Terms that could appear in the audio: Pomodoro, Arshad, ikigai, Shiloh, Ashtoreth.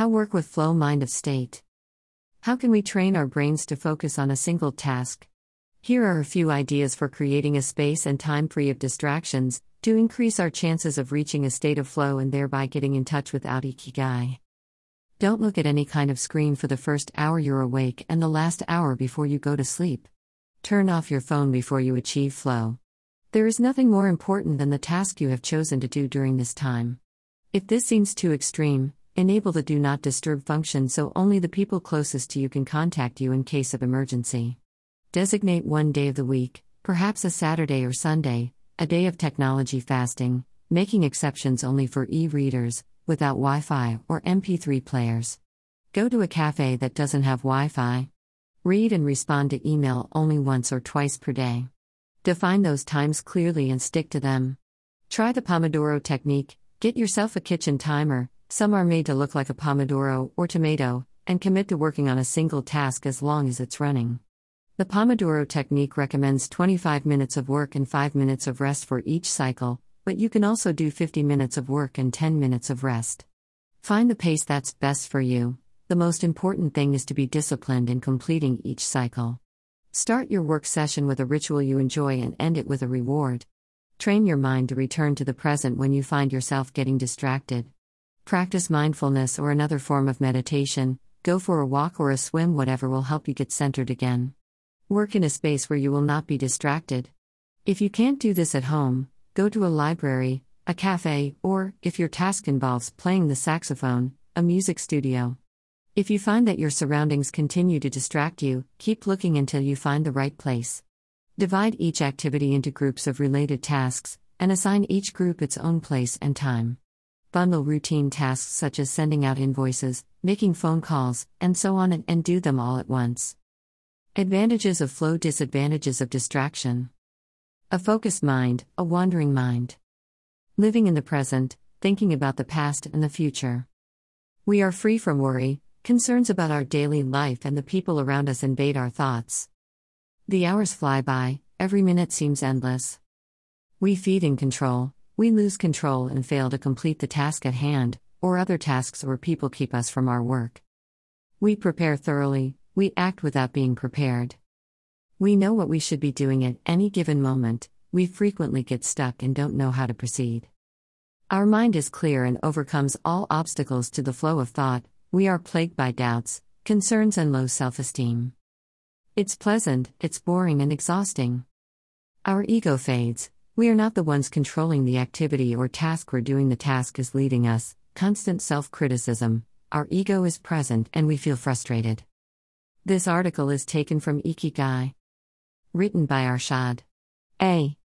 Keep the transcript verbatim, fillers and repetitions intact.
How work with flow mind of state. How can we train our brains to focus on a single task? Here are a few ideas for creating a space and time free of distractions to increase our chances of reaching a state of flow and thereby getting in touch with ikigai. Don't look at any kind of screen for the first hour you're awake and the last hour before you go to sleep. Turn off your phone before you achieve flow. There is nothing more important than the task you have chosen to do during this time. If this seems too extreme, enable the do not disturb function so only the people closest to you can contact you in case of emergency. Designate one day of the week, perhaps a Saturday or Sunday, a day of technology fasting, making exceptions only for e-readers, without Wi-Fi or M P three players. Go to a cafe that doesn't have Wi-Fi. Read and respond to email only once or twice per day. Define those times clearly and stick to them. Try the Pomodoro technique. Get yourself a kitchen timer. Some are made to look like a Pomodoro or tomato, and commit to working on a single task as long as it's running. The Pomodoro technique recommends twenty-five minutes of work and five minutes of rest for each cycle, but you can also do fifty minutes of work and ten minutes of rest. Find the pace that's best for you. The most important thing is to be disciplined in completing each cycle. Start your work session with a ritual you enjoy and end it with a reward. Train your mind to return to the present when you find yourself getting distracted. Practice mindfulness or another form of meditation. Go for a walk or a swim, whatever will help you get centered again. Work in a space where you will not be distracted. If you can't do this at home, go to a library, a cafe, or, if your task involves playing the saxophone, a music studio. If you find that your surroundings continue to distract you, keep looking until you find the right place. Divide each activity into groups of related tasks, and assign each group its own place and time. Bundle routine tasks such as sending out invoices, making phone calls, and so on, and, and do them all at once. Advantages of flow, disadvantages of distraction. A focused mind, a wandering mind. Living in the present, thinking about the past and the future. We are free from worry, concerns about our daily life, and the people around us invade our thoughts. The hours fly by, every minute seems endless. We feed in control. We lose control and fail to complete the task at hand, or other tasks or people keep us from our work. We prepare thoroughly, we act without being prepared. We know what we should be doing at any given moment, we frequently get stuck and don't know how to proceed. Our mind is clear and overcomes all obstacles to the flow of thought, we are plagued by doubts, concerns, and low self-esteem. It's pleasant, it's boring and exhausting. Our ego fades. We are not the ones controlling the activity or task we're doing, the task is leading us. Constant self-criticism, our ego is present and we feel frustrated. This article is taken from Ikigai. Written by Arshad. A.